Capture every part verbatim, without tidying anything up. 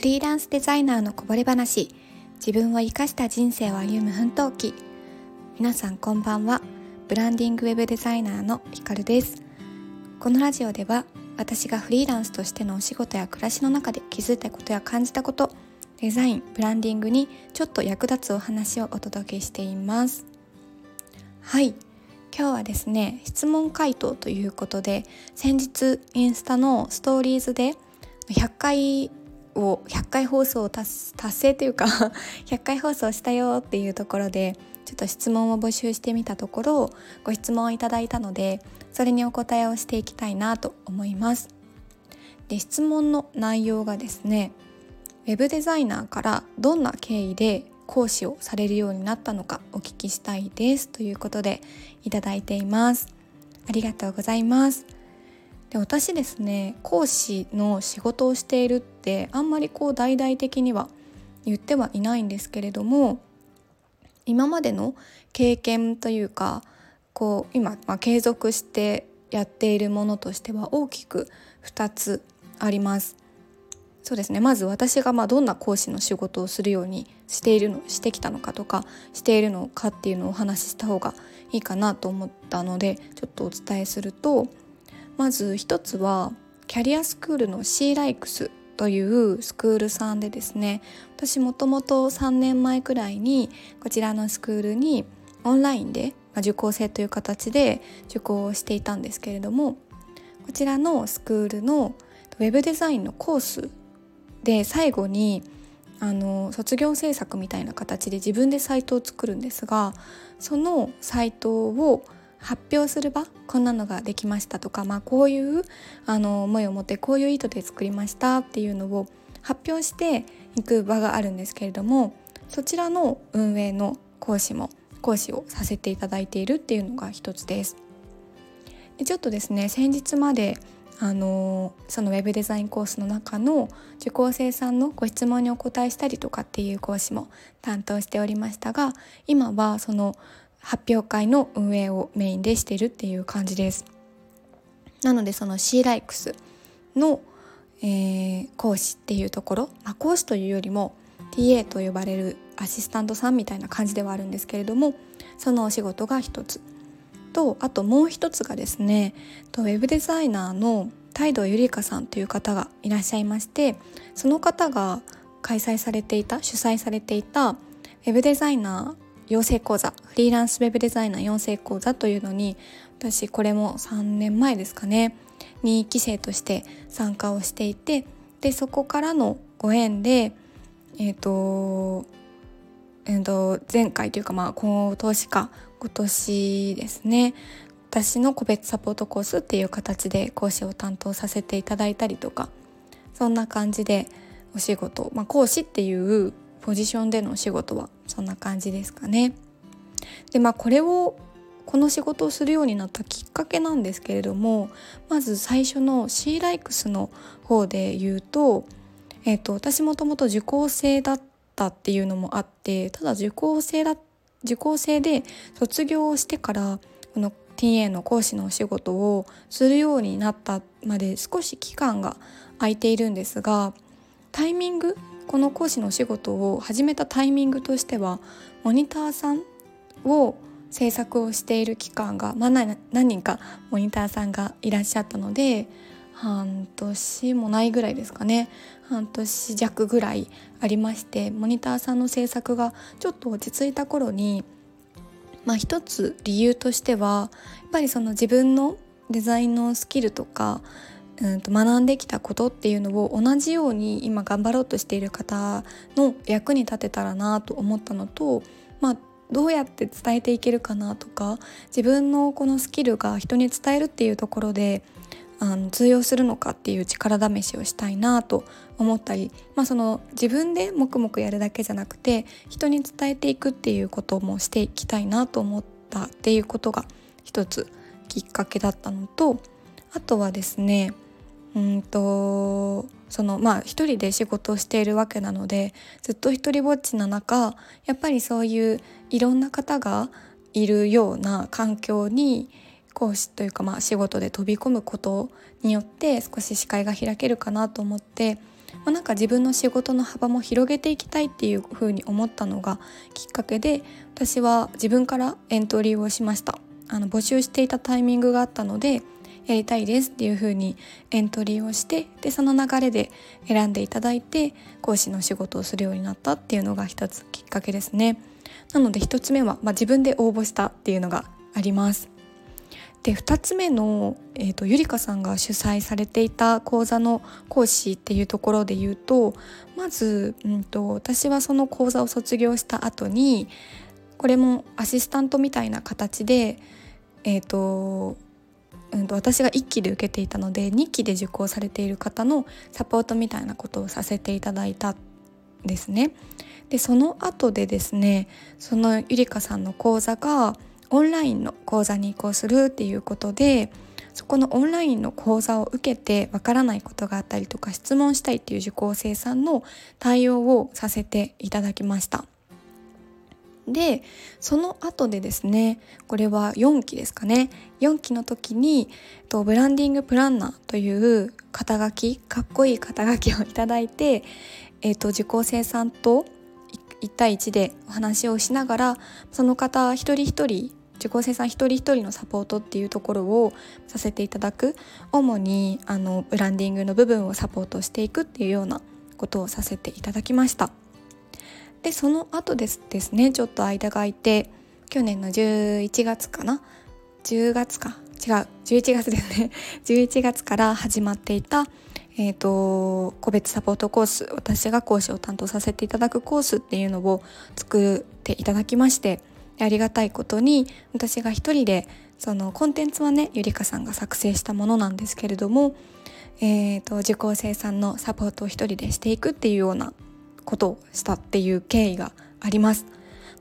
フリーランスデザイナーのこぼれ話、自分を生かした人生を歩む奮闘記。皆さんこんばんは。ブランディングウェブデザイナーのひかるです。このラジオでは、私がフリーランスとしてのお仕事や暮らしの中で気づいたことや感じたこと、デザイン、ブランディングにちょっと役立つお話をお届けしています。はい、今日はですね、質問回答ということで、先日インスタのストーリーズでひゃっかいをひゃっかい放送を 達, 達成というかひゃっかい放送したよっていうところで、ちょっと質問を募集してみたところ、ご質問いただいたので、それにお答えをしていきたいなと思います。で、質問の内容がですね、ウェブデザイナーからどんな経緯で講師をされるようになったのかお聞きしたいですということでいただいています。ありがとうございます。で、私ですね、講師の仕事をしているってあんまりこう大々的には言ってはいないんですけれども、今までの経験というか、こう今、まあ、継続してやっているものとしては大きくふたつあります。そうですね、まず私がまあどんな講師の仕事をするようにしているのしてきたのかとかしているのかっていうのをお話しした方がいいかなと思ったので、ちょっとお伝えすると、まず一つはキャリアスクールの C ライクスというスクールさんでですね、私もともとさんねんまえくらいにこちらのスクールにオンラインで、まあ、受講生という形で受講をしていたんですけれども、こちらのスクールのウェブデザインのコースで最後にあの卒業制作みたいな形で自分でサイトを作るんですが、そのサイトを発表する場、こんなのができましたとか、まあ、こういうあの思いを持ってこういう意図で作りましたっていうのを発表していく場があるんですけれども、そちらの運営の講師も講師をさせていただいているっていうのが一つです。で、ちょっとですね、先日まであのそのウェブデザインコースの中の受講生さんのご質問にお答えしたりとかっていう講師も担当しておりましたが、今はその発表会の運営をメインでしているっていう感じです。なので、その C ライクスの、えー、講師っていうところ、まあ、講師というよりも ティーエー と呼ばれるアシスタントさんみたいな感じではあるんですけれども、そのお仕事が一つと、あともう一つがですね、ウェブデザイナーの泰度ゆりかさんという方がいらっしゃいまして、その方が開催されていた主催されていたウェブデザイナー養成講座、フリーランスウェブデザイナー養成講座というのに、私これもさんねんまえですかねに期生として参加をしていて、でそこからのご縁で、えーとえーと前回というか、まあ、今年か今年ですね、私の個別サポートコースっていう形で講師を担当させていただいたりとか、そんな感じでお仕事、まあ、講師っていうポジションでのお仕事はそんな感じですかね。で、まあ、これをこの仕事をするようになったきっかけなんですけれども、まず最初の C ライクスの方で言うと、えーと、私もともと受講生だったっていうのもあって、ただ受講生だ受講生で卒業をしてからこの ティーエー の講師のお仕事をするようになったまで少し期間が空いているんですが、タイミングこの講師のお仕事を始めたタイミングとしては、モニターさんを制作をしている期間が、まあ、何人かモニターさんがいらっしゃったので、半年もないぐらいですかね、半年弱ぐらいありまして、モニターさんの制作がちょっと落ち着いた頃に、まあ、一つ理由としてはやっぱりその自分のデザインのスキルとかうんと学んできたことっていうのを同じように今頑張ろうとしている方の役に立てたらなと思ったのと、まあ、どうやって伝えていけるかなとか、自分のこのスキルが人に伝えるっていうところであの通用するのかっていう力試しをしたいなと思ったり、まあ、その自分で黙々やるだけじゃなくて人に伝えていくっていうこともしていきたいなと思ったっていうことが一つきっかけだったのと、あとはですね、うんとそのまあ一人で仕事をしているわけなので、ずっと一人ぼっちな中、やっぱりそういういろんな方がいるような環境に講師というか、まあ、仕事で飛び込むことによって少し視界が開けるかなと思って、まあ、なんか自分の仕事の幅も広げていきたいっていうふうに思ったのがきっかけで、私は自分からエントリーをしました。あの募集していたタイミングがあったので、やりたいですっていうふうにエントリーをして、でその流れで選んでいただいて講師の仕事をするようになったっていうのが一つきっかけですね。なので一つ目は、まあ、自分で応募したっていうのがあります。で二つ目の、えーと、ゆりかさんが主催されていた講座の講師っていうところで言うと、まず、うんと、私はその講座を卒業した後に、これもアシスタントみたいな形で、えーとうん、と私がいっきで受けていたのでにきで受講されている方のサポートみたいなことをさせていただいたんですね。でその後でですね、そのゆりかさんの講座がオンラインの講座に移行するっていうことで、そこのオンラインの講座を受けてわからないことがあったりとか、質問したいっていう受講生さんの対応をさせていただきました。でその後でですね、これはよんきですかね、よんきの時にとブランディングプランナーという肩書き、かっこいい肩書きをいただいて、えー、と受講生さんといち対いちでお話をしながら、その方一人一人、受講生さん一人一人のサポートっていうところをさせていただく、主にあのブランディングの部分をサポートしていくっていうようなことをさせていただきました。でその後ですですね、ちょっと間が空いて、去年のじゅういちがつかなじゅうがつか違うじゅういちがつですねじゅういちがつから始まっていた、えーと、個別サポートコース、私が講師を担当させていただくコースっていうのを作っていただきまして、ありがたいことに私が一人で、そのコンテンツはね、ゆりかさんが作成したものなんですけれども、えーと、受講生さんのサポートを一人でしていくっていうようなことをしたっていう経緯があります。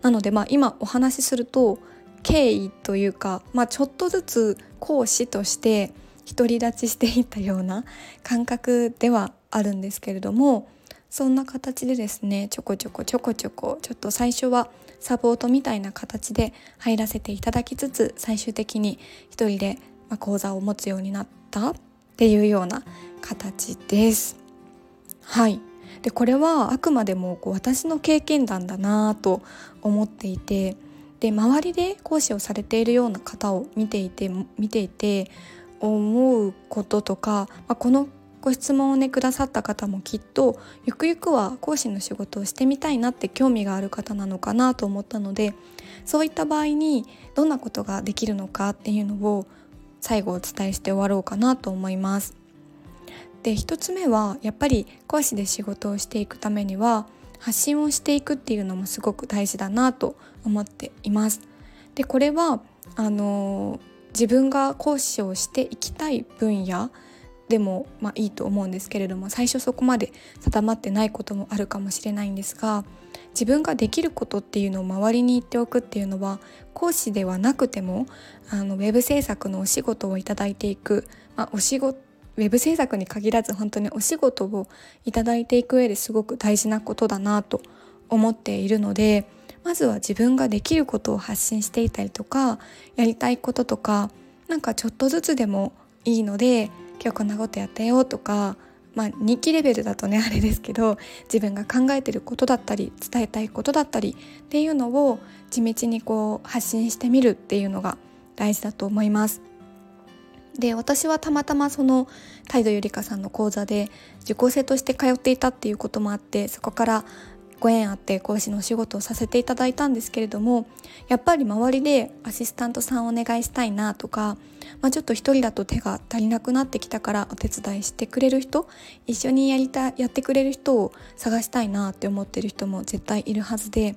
なので、まあ、今お話しすると経緯というか、まあ、ちょっとずつ講師として独り立ちしていったような感覚ではあるんですけれども、そんな形でですね、ちょこちょこちょこちょこちょっと最初はサポートみたいな形で入らせていただきつつ、最終的に一人で講座を持つようになったっていうような形です。はい。でこれはあくまでもこう私の経験談だなと思っていて、で周りで講師をされているような方を見ていて見ていて思うこととか、まあ、このご質問をねくださった方もきっとゆくゆくは講師の仕事をしてみたいなって興味がある方なのかなと思ったので、そういった場合にどんなことができるのかっていうのを最後お伝えして終わろうかなと思います。で一つ目はやっぱり講師で仕事をしていくためには発信をしていくっていうのもすごく大事だなと思っています。でこれはあの自分が講師をしていきたい分野でも、まあ、いいと思うんですけれども、最初そこまで定まってないこともあるかもしれないんですが、自分ができることっていうのを周りに言っておくっていうのは、講師ではなくてもあのウェブ制作のお仕事をいただいていく、まあ、お仕事ウェブ制作に限らず本当にお仕事をいただいていく上ですごく大事なことだなと思っているので、まずは自分ができることを発信していたりとか、やりたいこととか、なんかちょっとずつでもいいので、今日こんなことやったよとか、まあ、日記レベルだとねあれですけど、自分が考えてることだったり伝えたいことだったりっていうのを地道にこう発信してみるっていうのが大事だと思います。で私はたまたまその態度ゆりかさんの講座で受講生として通っていたっていうこともあって、そこからご縁あって講師のお仕事をさせていただいたんですけれども、やっぱり周りでアシスタントさんお願いしたいなとか、まあ、ちょっと一人だと手が足りなくなってきたからお手伝いしてくれる人、一緒にやりたやってくれる人を探したいなって思ってる人も絶対いるはずで、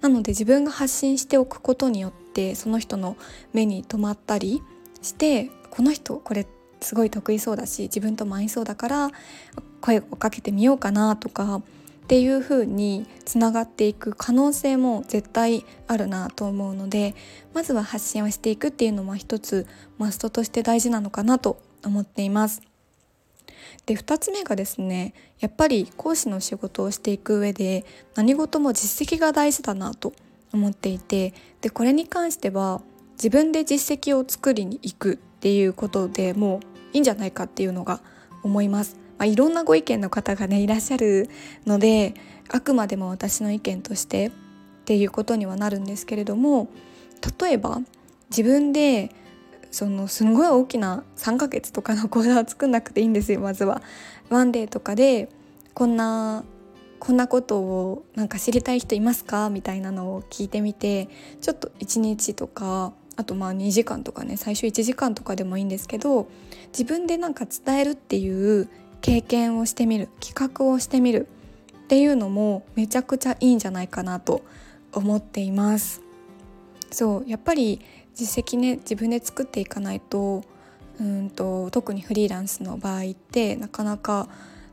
なので自分が発信しておくことによってその人の目に留まったりして、この人これすごい得意そうだし自分とも合いそうだから声をかけてみようかなとかっていう風につながっていく可能性も絶対あるなと思うので、まずは発信をしていくっていうのも一つマストとして大事なのかなと思っています。でふたつめがですね、やっぱり講師の仕事をしていく上で何事も実績が大事だなと思っていて、でこれに関しては自分で実績を作りに行くっていうことでもういいんじゃないかっていうのが思います、まあ、いろんなご意見の方がねいらっしゃるので、あくまでも私の意見としてっていうことにはなるんですけれども、例えば自分でそのすんごい大きなさんかげつとかの講座を作んなくていいんですよ。まずはワンデーとかでこんなこんなことをなんか知りたい人いますかみたいなのを聞いてみて、ちょっといちにちとか、あとまあにじかんとかね、最初いちじかんとかでもいいんですけど、自分でなんか伝えるっていう経験をしてみる、企画をしてみるっていうのもめちゃくちゃいいんじゃないかなと思っています。そう、やっぱり実績ね自分で作っていかないと、うんと特にフリーランスの場合ってなかなか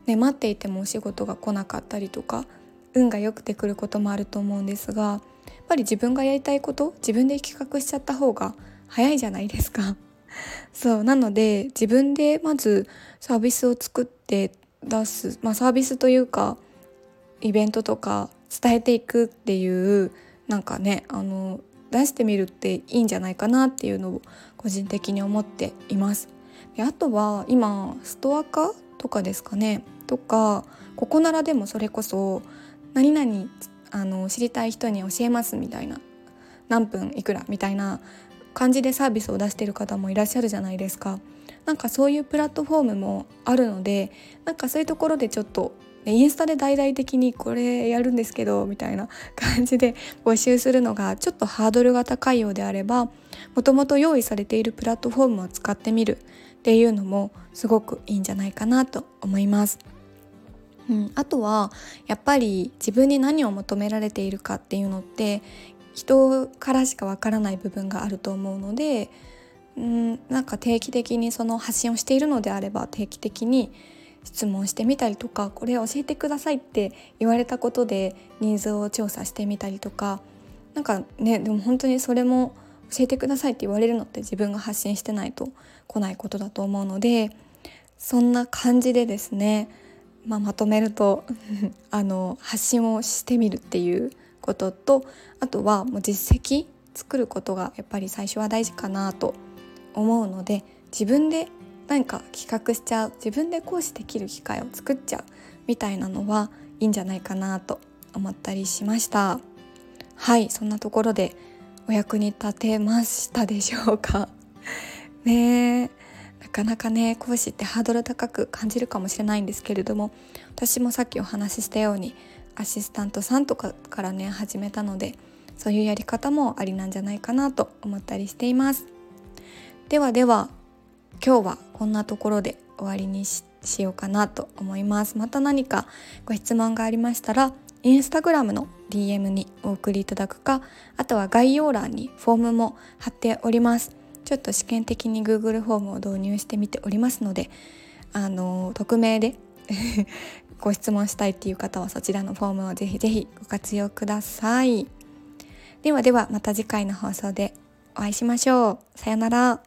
ね、待っていてもお仕事が来なかったりとか、運が良くてくることもあると思うんですが、やっぱり自分がやりたいこと自分で企画しちゃった方が早いじゃないですか。そうなので自分でまずサービスを作って出す、まあ、サービスというかイベントとか伝えていくっていうなんかねあの出してみるっていいんじゃないかなっていうのを個人的に思っています。で、あとは今ストア化とかですかねとか、ここならでもそれこそ何々あの知りたい人に教えますみたいな、何分いくらみたいな感じでサービスを出してる方もいらっしゃるじゃないですか。なんかそういうプラットフォームもあるので、なんかそういうところでちょっとインスタで大々的にこれやるんですけどみたいな感じで募集するのがちょっとハードルが高いようであれば、もともと用意されているプラットフォームを使ってみるっていうのもすごくいいんじゃないかなと思います、うん、あとはやっぱり自分に何を求められているかっていうのって人からしかわからない部分があると思うので、うん、なんか定期的にその発信をしているのであれば定期的に質問してみたりとか、これ教えてくださいって言われたことでニーズを調査してみたりとか、なんかねでも本当にそれも教えてくださいって言われるのって自分が発信してないと来ないことだと思うので、そんな感じでですね、まあ、まとめるとあの発信をしてみるっていうことと、あとはもう実績作ることがやっぱり最初は大事かなと思うので、自分で何か企画しちゃう、自分で講師できる機会を作っちゃうみたいなのはいいんじゃないかなと思ったりしました。はい、そんなところでお役に立てましたでしょうかねえ、なかなかね講師ってハードル高く感じるかもしれないんですけれども、私もさっきお話ししたようにアシスタントさんとかからね始めたので、そういうやり方もありなんじゃないかなと思ったりしています。ではでは今日はこんなところで終わりに し, しようかなと思います。また何かご質問がありましたら、インスタグラムの ディーエム にお送りいただくか、あとは概要欄にフォームも貼っております。ちょっと試験的に Google フォームを導入してみておりますので、あの匿名でご質問したいっていう方はそちらのフォームをぜひぜひご活用ください。ではではまた次回の放送でお会いしましょう。さよなら。